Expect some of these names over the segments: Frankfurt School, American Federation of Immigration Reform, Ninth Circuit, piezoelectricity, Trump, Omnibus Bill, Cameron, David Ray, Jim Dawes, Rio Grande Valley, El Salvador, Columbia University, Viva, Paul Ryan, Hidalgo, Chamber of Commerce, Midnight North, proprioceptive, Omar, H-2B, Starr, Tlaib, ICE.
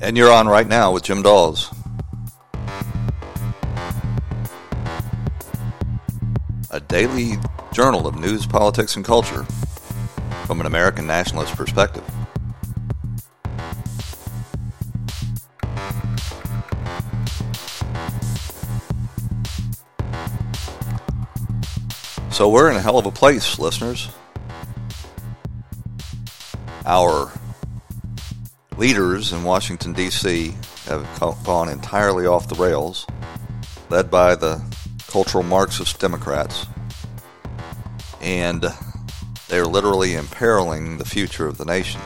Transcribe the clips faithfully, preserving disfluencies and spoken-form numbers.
And you're on right now with Jim Dawes. A daily journal of news, politics, and culture from an American nationalist perspective. So we're in a hell of a place, listeners. Our leaders in Washington, D C have gone entirely off the rails, led by the cultural Marxist Democrats, and they are literally imperiling the future of the nation.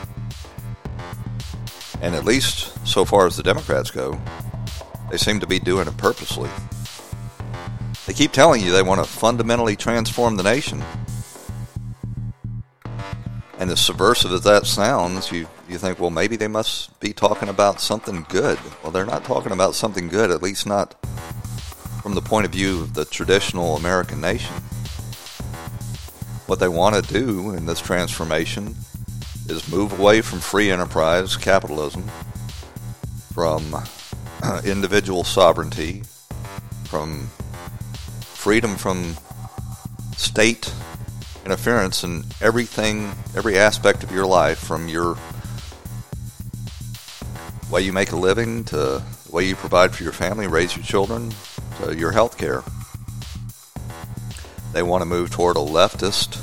And at least so far as the Democrats go, they seem to be doing it purposely. They keep telling you they want to fundamentally transform the nation. And as subversive as that sounds, you, you think, well, maybe they must be talking about something good. Well, they're not talking about something good, at least not from the point of view of the traditional American nation. What they want to do in this transformation is move away from free enterprise, capitalism, from individual sovereignty, from freedom from state interference in everything, every aspect of your life, from your way you make a living to the way you provide for your family, raise your children, to your health care. They want to move toward a leftist,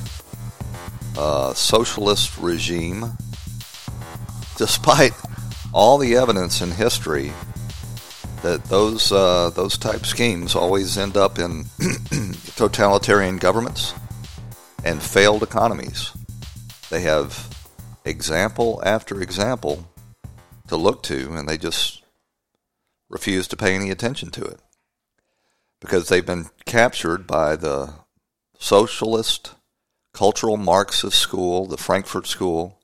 uh, socialist regime, despite all the evidence in history that those uh, those type schemes always end up in totalitarian governments and failed economies. They have example after example to look to, and they just refuse to pay any attention to it because they've been captured by the socialist, cultural Marxist school, the Frankfurt School,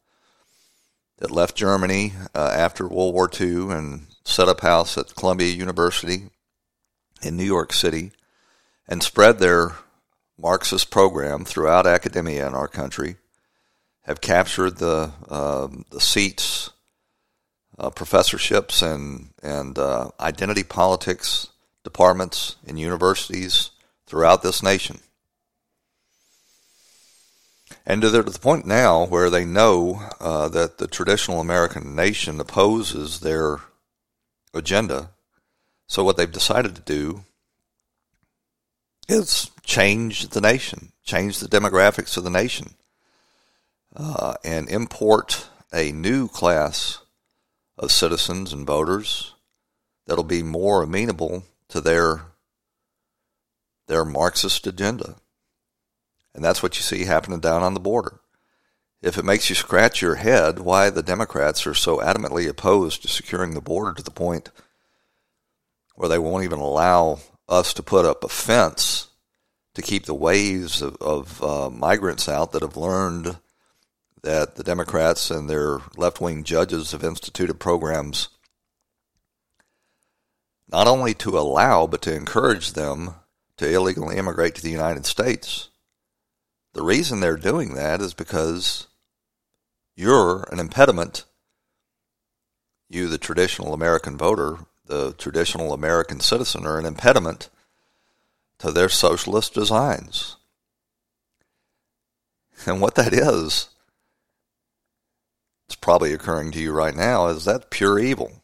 that left Germany uh, after World War Two and set up house at Columbia University in New York City and spread their Marxist program throughout academia in our country, have captured the uh, the seats, uh, professorships, and and uh, identity politics departments in universities throughout this nation. And they're to the point now where they know uh, that the traditional American nation opposes their agenda. So what they've decided to do is change the nation, change the demographics of the nation, uh, and import a new class of citizens and voters that'll be more amenable to their their Marxist agenda. And that's what you see happening down on the border. If it makes you scratch your head why the Democrats are so adamantly opposed to securing the border to the point where they won't even allow us to put up a fence to keep the waves of, of uh, migrants out that have learned that the Democrats and their left-wing judges have instituted programs not only to allow but to encourage them to illegally immigrate to the United States. The reason they're doing that is because you're an impediment, you, the traditional American voter, the traditional American citizen, are an impediment to their socialist designs. And what that is, it's probably occurring to you right now, is that pure evil.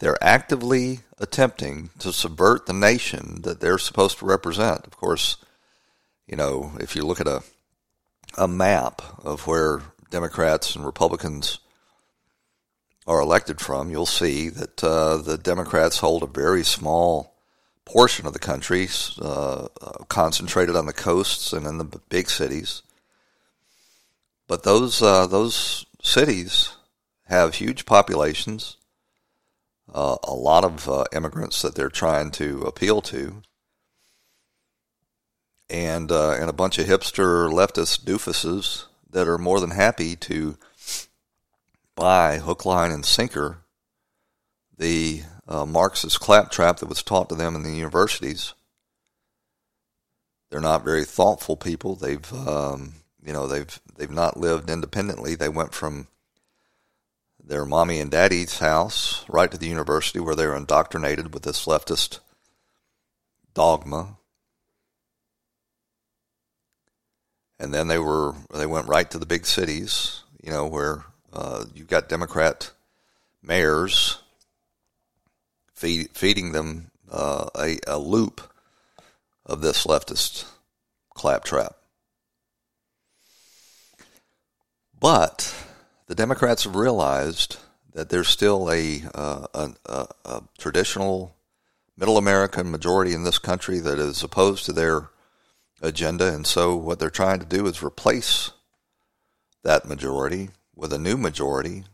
They're actively attempting to subvert the nation that they're supposed to represent. Of course, you know, if you look at a a map of where Democrats and Republicans are elected from, you'll see that uh, the Democrats hold a very small portion of the country, uh, concentrated on the coasts and in the big cities. But those uh, those cities have huge populations, uh, a lot of uh, immigrants that they're trying to appeal to, and uh, and a bunch of hipster leftist doofuses that are more than happy to buy hook, line, and sinker the uh, Marxist claptrap that was taught to them in the universities. They're not very thoughtful people. They've um, you know they've they've not lived independently. They went from their mommy and daddy's house right to the university, where they were indoctrinated with this leftist dogma. And then they were they went right to the big cities, you know, where uh, you've got Democrat mayors feed, feeding them uh, a, a loop of this leftist claptrap. But the Democrats have realized that there's still a, uh, a, a, a traditional middle American majority in this country that is opposed to their agenda, and so what they're trying to do is replace that majority with a new majority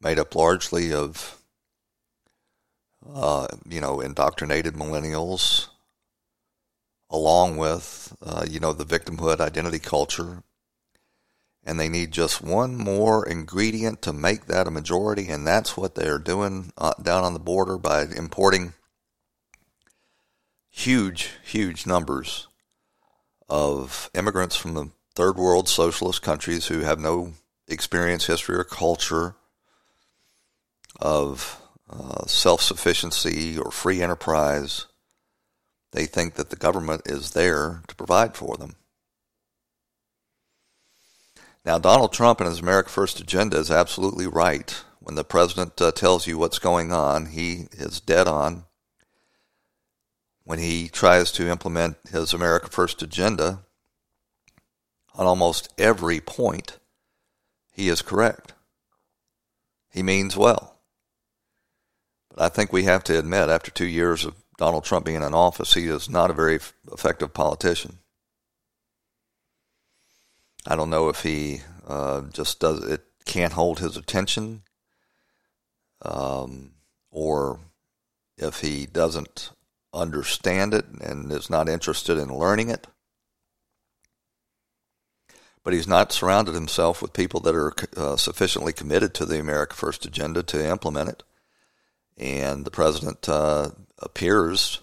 made up largely of, uh, you know, indoctrinated millennials, along with, uh, you know, the victimhood identity culture, and they need just one more ingredient to make that a majority, and that's what they're doing uh, down on the border by importing huge, huge numbers of immigrants from the third world socialist countries who have no experience, history, or culture of uh, self-sufficiency or free enterprise. They think that the government is there to provide for them. Now, Donald Trump and his America First agenda is absolutely right. When the president uh, tells you what's going on, he is dead on. When he tries to implement his America First agenda, on almost every point, he is correct. He means well. But I think we have to admit, after two years of Donald Trump being in office, he is not a very effective politician. I don't know if he uh, just does it can't hold his attention, um, or if he doesn't understand it and is not interested in learning it. But he's not surrounded himself with people that are uh, sufficiently committed to the America First agenda to implement it. And the president uh, appears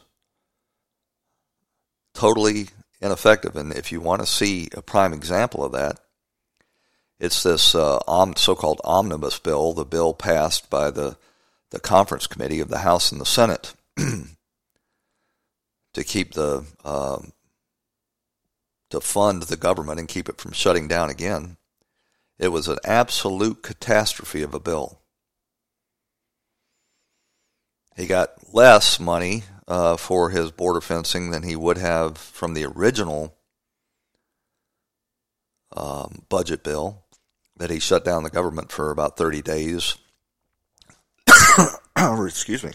totally ineffective. And if you want to see a prime example of that, it's this uh, om- so-called Omnibus Bill, the bill passed by the, the Conference Committee of the House and the Senate, to keep the, um, to fund the government and keep it from shutting down again. It was an absolute catastrophe of a bill. He got less money uh, for his border fencing than he would have from the original um, budget bill that he shut down the government for about thirty days. Excuse me.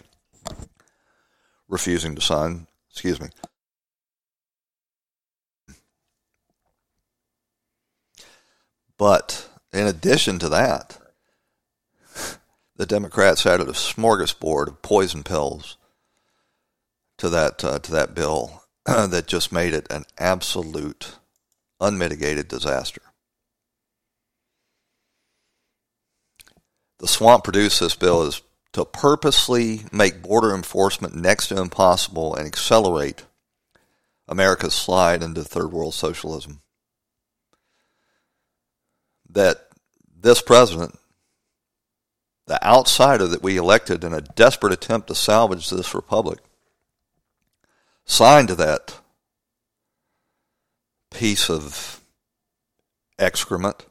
Refusing to sign. Excuse me. But in addition to that, the Democrats added a smorgasbord of poison pills to that uh, to that bill that just made it an absolute, unmitigated disaster. The swamp produced this bill is to purposely make border enforcement next to impossible and accelerate America's slide into third world socialism. That this president, the outsider that we elected in a desperate attempt to salvage this republic, signed to that piece of excrement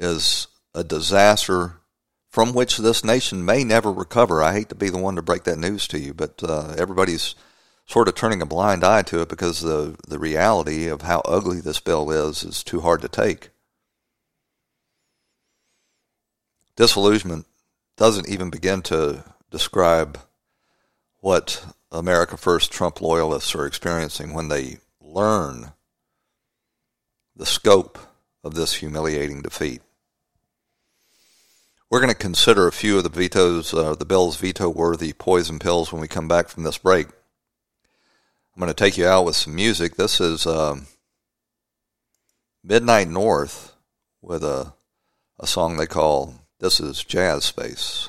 is a disaster from which this nation may never recover. I hate to be the one to break that news to you, but uh, everybody's sort of turning a blind eye to it because the, the reality of how ugly this bill is is too hard to take. disillusionment doesn't even begin to describe what America First Trump loyalists are experiencing when they learn the scope of this humiliating defeat. We're going to consider a few of the vetoes, uh, the bill's veto-worthy poison pills when we come back from this break. I'm going to take you out with some music. This is um, Midnight North with a, a song they call This Is Jazz Space.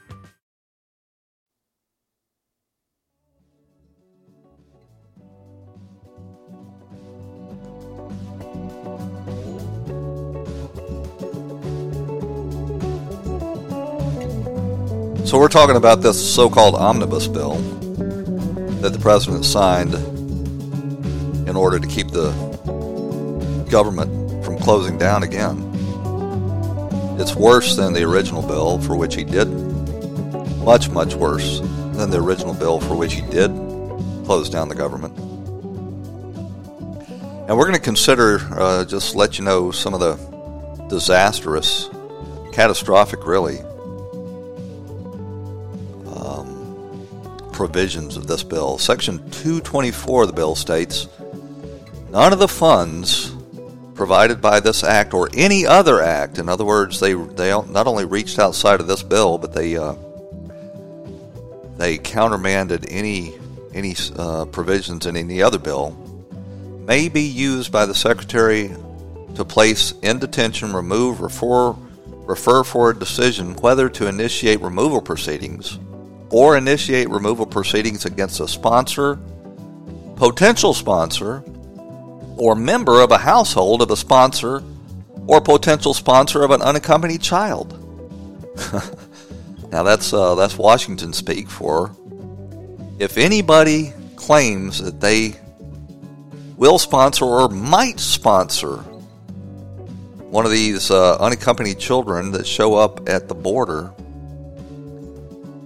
So we're talking about this so-called omnibus bill that the president signed in order to keep the government from closing down again. It's worse than the original bill for which he did, much, much worse than the original bill for which he did close down the government. And we're going to consider, uh, just let you know, some of the disastrous, catastrophic, really, provisions of this bill. Section two twenty-four of the bill states, none of the funds provided by this act or any other act, in other words, they they not only reached outside of this bill, but they uh, they countermanded any, any uh, provisions in any other bill, may be used by the Secretary to place in detention, remove, refer, refer for a decision whether to initiate removal proceedings or initiate removal proceedings against a sponsor, potential sponsor, or member of a household of a sponsor or potential sponsor of an unaccompanied child. Now that's uh, that's Washington speak for, if anybody claims that they will sponsor or might sponsor one of these uh, unaccompanied children that show up at the border,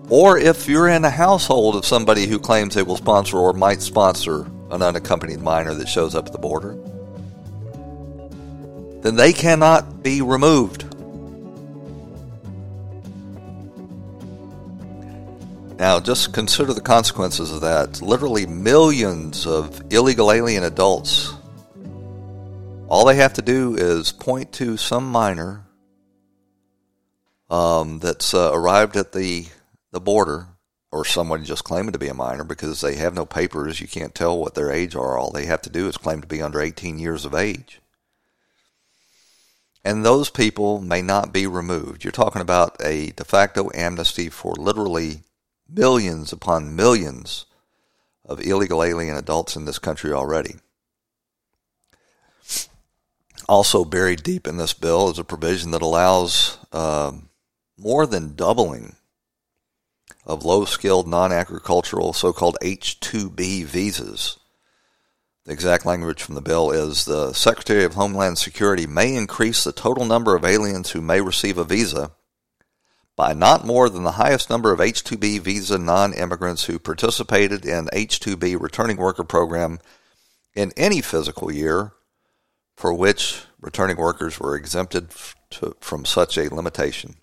or if you're in a household of somebody who claims they will sponsor or might sponsor an unaccompanied minor that shows up at the border, then they cannot be removed. Now, just consider the consequences of that. Literally millions of illegal alien adults. All they have to do is point to some minor um, that's uh, arrived at the the border, or someone just claiming to be a minor because they have no papers. You can't tell what their age are. All they have to do is claim to be under eighteen years of age. And those people may not be removed. You're talking about a de facto amnesty for literally millions upon millions of illegal alien adults in this country already. Also buried deep in this bill is a provision that allows uh, more than doubling of low-skilled, non-agricultural, so-called H two B visas. The exact language from the bill is, the Secretary of Homeland Security may increase the total number of aliens who may receive a visa by not more than the highest number of H two B visa non-immigrants who participated in H two B returning worker program in any fiscal year for which returning workers were exempted to, from such a limitation.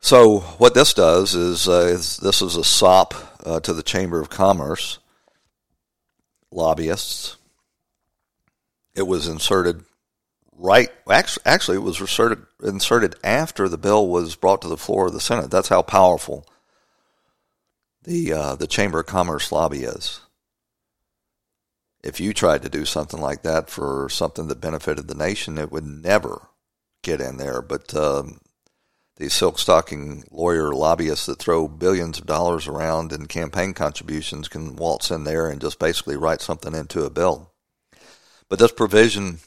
So what this does is, uh, is this is a sop uh, to the Chamber of Commerce lobbyists. It was inserted right, actually, actually it was inserted, inserted after the bill was brought to the floor of the Senate. That's how powerful the uh, the Chamber of Commerce lobby is. If you tried to do something like that for something that benefited the nation, it would never get in there. But um, these silk-stocking lawyer lobbyists that throw billions of dollars around in campaign contributions can waltz in there and just basically write something into a bill. But this provision,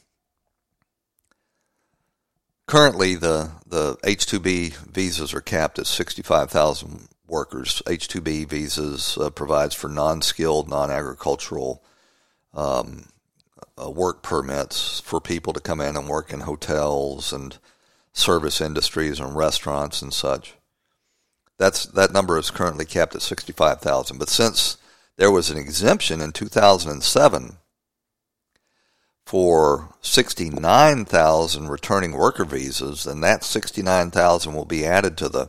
currently the, the H two B visas are capped at sixty-five thousand workers. H two B visas uh, provides for non-skilled, non-agricultural um, uh, work permits for people to come in and work in hotels and service industries and restaurants and such. That's that number is currently capped at sixty-five thousand. But since there was an exemption in two thousand seven for sixty-nine thousand returning worker visas, and that sixty-nine thousand will be added to the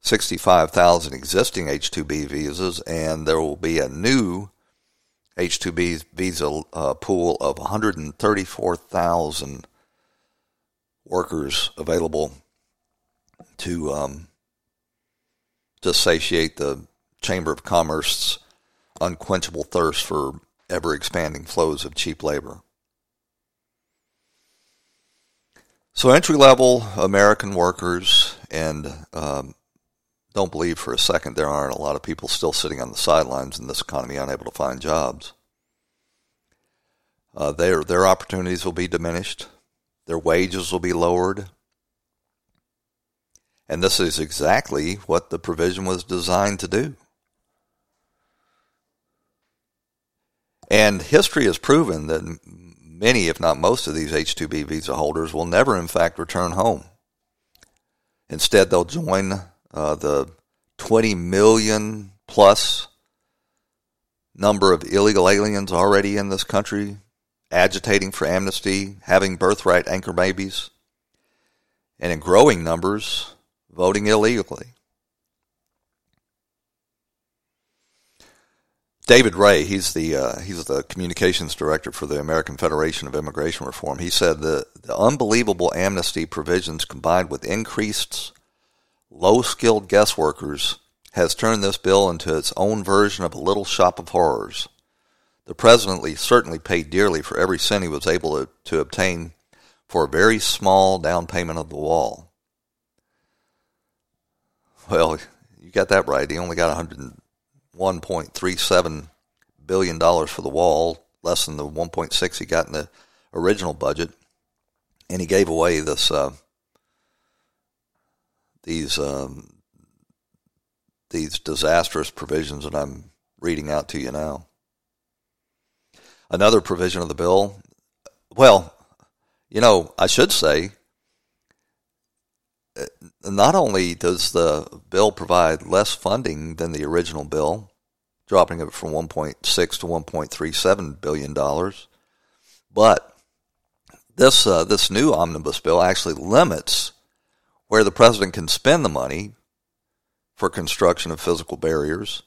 sixty-five thousand existing H two B visas, and there will be a new H two B visa uh, pool of one hundred thirty-four thousand workers available to um, to satiate the Chamber of Commerce's unquenchable thirst for ever-expanding flows of cheap labor. So entry-level American workers, and um, don't believe for a second there aren't a lot of people still sitting on the sidelines in this economy unable to find jobs. Uh, their their opportunities will be diminished. Their wages will be lowered. And this is exactly what the provision was designed to do. And history has proven that many, if not most, of these H two B visa holders will never, in fact, return home. Instead, they'll join uh, the twenty million plus number of illegal aliens already in this country, agitating for amnesty, having birthright anchor babies, and in growing numbers, voting illegally. David Ray, he's the uh, he's the communications director for the American Federation of Immigration Reform. He said the, the unbelievable amnesty provisions combined with increased low-skilled guest workers has turned this bill into its own version of a little shop of horrors. The president certainly paid dearly for every cent he was able to, to obtain for a very small down payment of the wall. Well, you got that right. He only got one hundred one point three seven billion dollars for the wall, less than the one point six he got in the original budget. And he gave away this uh, these um, these disastrous provisions that I'm reading out to you now. Another provision of the bill, well, you know, I should say, not only does the bill provide less funding than the original bill, dropping it from one point six to one point three seven billion dollars, but this uh, this new omnibus bill actually limits where the president can spend the money for construction of physical barriers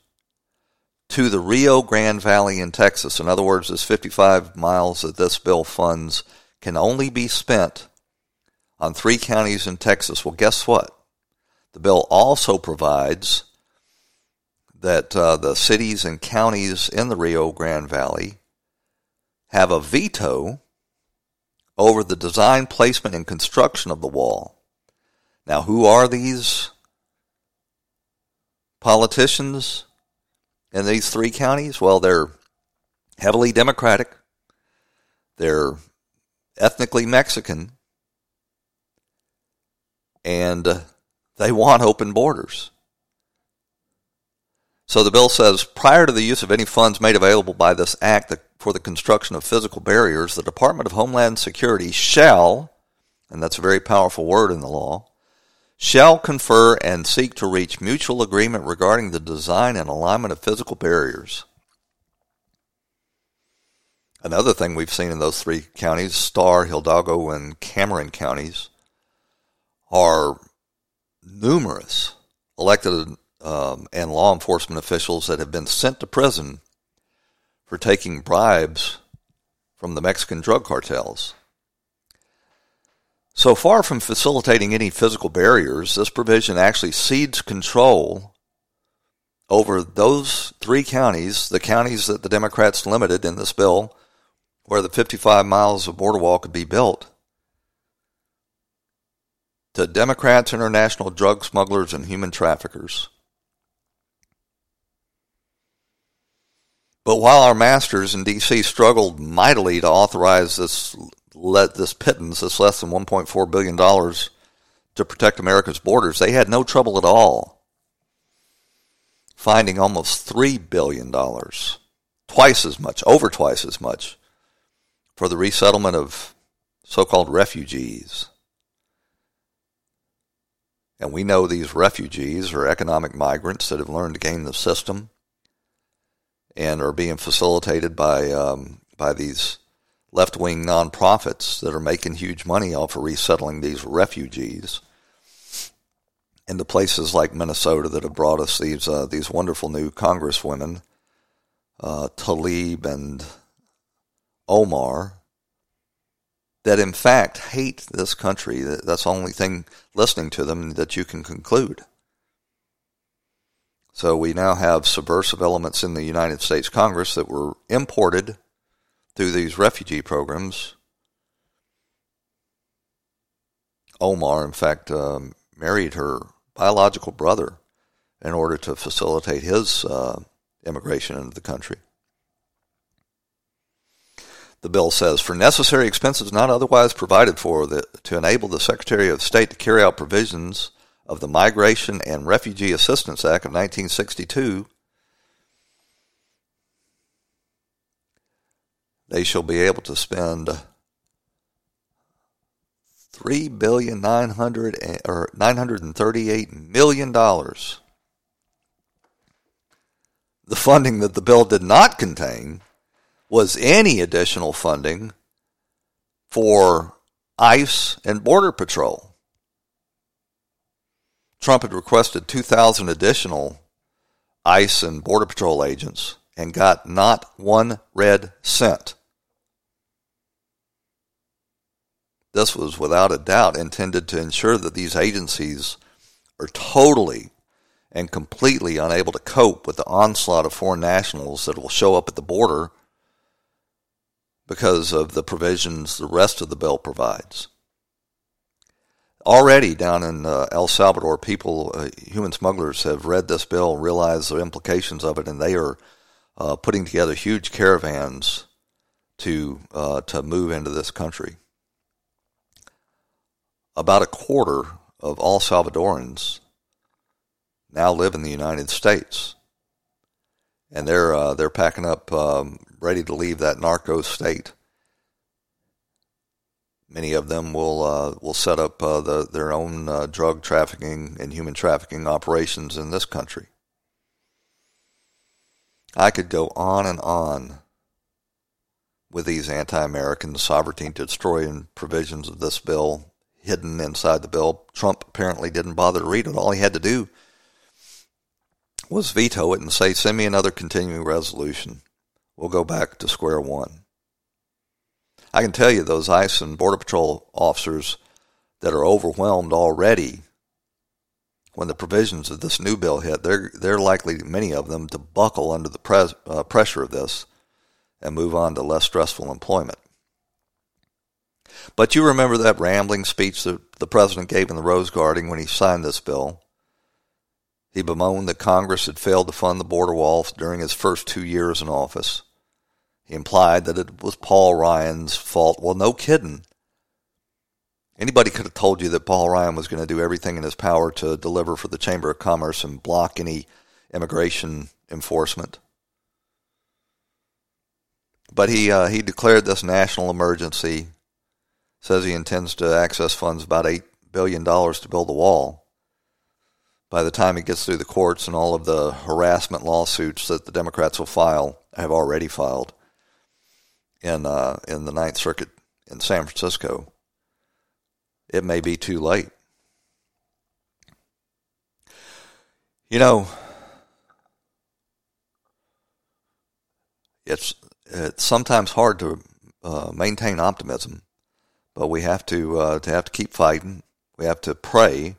to the Rio Grande Valley in Texas. In other words, this fifty-five miles that this bill funds can only be spent on three counties in Texas. Well, guess what? The bill also provides that uh, the cities and counties in the Rio Grande Valley have a veto over the design, placement, and construction of the wall. Now, who are these politicians in these three counties? Well, they're heavily Democratic. They're ethnically Mexican. And they want open borders. So the bill says, prior to the use of any funds made available by this act for the construction of physical barriers, the Department of Homeland Security shall, and that's a very powerful word in the law, shall confer and seek to reach mutual agreement regarding the design and alignment of physical barriers. Another thing we've seen in those three counties, Starr, Hidalgo, and Cameron counties, are numerous elected um, and law enforcement officials that have been sent to prison for taking bribes from the Mexican drug cartels. So far from facilitating any physical barriers, this provision actually cedes control over those three counties, the counties that the Democrats limited in this bill, where the fifty-five miles of border wall could be built, to Democrats, international drug smugglers, and human traffickers. But while our masters in D C struggled mightily to authorize this let this pittance, this less than one point four billion dollars to protect America's borders, they had no trouble at all finding almost three billion dollars, twice as much, over twice as much, for the resettlement of so-called refugees. And we know these refugees are economic migrants that have learned to game the system and are being facilitated by um, by these left-wing nonprofits that are making huge money off of resettling these refugees into places like Minnesota that have brought us these uh, these wonderful new congresswomen, uh, Tlaib and Omar, that in fact hate this country. That's the only thing listening to them that you can conclude. So we now have subversive elements in the United States Congress that were imported through these refugee programs. Omar, in fact, um, married her biological brother in order to facilitate his uh, immigration into the country. The bill says, for necessary expenses not otherwise provided for the, to enable the Secretary of State to carry out provisions of the Migration and Refugee Assistance Act of nineteen sixty-two, they shall be able to spend three billion nine hundred thirty-eight million dollars. The funding that the bill did not contain was any additional funding for ICE and Border Patrol. Trump had requested two thousand additional ICE and Border Patrol agents and got not one red cent. This was without a doubt intended to ensure that these agencies are totally and completely unable to cope with the onslaught of foreign nationals that will show up at the border because of the provisions the rest of the bill provides. Already down in uh, El Salvador, people, uh, human smugglers have read this bill, realized the implications of it, and they are uh, putting together huge caravans to uh, to move into this country. About a quarter of all Salvadorans now live in the United States, and they're uh, they're packing up, um, ready to leave that narco state. Many of them will uh, will set up uh, the, their own uh, drug trafficking and human trafficking operations in this country. I could go on and on with these anti-American sovereignty destroying provisions of this bill hidden inside the bill. Trump apparently didn't bother to read it. All he had to do was veto it and say, send me another continuing resolution. We'll go back to square one. I can tell you those ICE and Border Patrol officers that are overwhelmed already when the provisions of this new bill hit, they're they're likely, many of them, to buckle under the pres, uh, pressure of this and move on to less stressful employment. But you remember that rambling speech that the president gave in the Rose Garden when he signed this bill. He bemoaned that Congress had failed to fund the border wall during his first two years in office. He implied that it was Paul Ryan's fault. Well, no kidding. Anybody could have told you that Paul Ryan was going to do everything in his power to deliver for the Chamber of Commerce and block any immigration enforcement. But he uh, he declared this national emergency, says he intends to access funds about eight billion dollars to build the wall. By the time it gets through the courts and all of the harassment lawsuits that the Democrats will file, have already filed, in uh, in the Ninth Circuit in San Francisco, it may be too late. You know, it's it's sometimes hard to uh, maintain optimism, but we have to uh, to have to keep fighting. We have to pray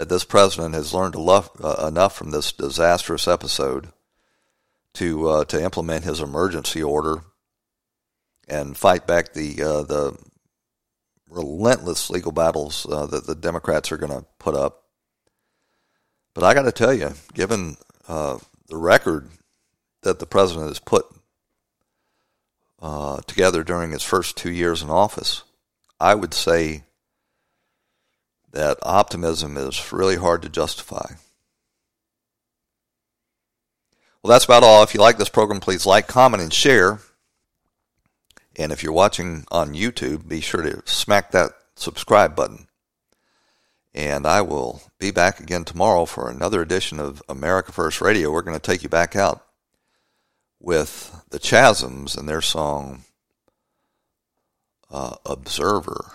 that this president has learned enough, uh, enough from this disastrous episode to uh, to implement his emergency order and fight back the uh, the relentless legal battles uh, that the Democrats are going to put up. But I got to tell you, given uh, the record that the president has put uh, together during his first two years in office, I would say that optimism is really hard to justify. Well, that's about all. If you like this program, please like, comment, and share. And if you're watching on YouTube, be sure to smack that subscribe button. And I will be back again tomorrow for another edition of America First Radio. We're going to take you back out with the Chasms and their song, uh, Observer.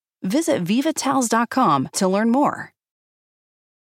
Visit viva towels dot com to learn more.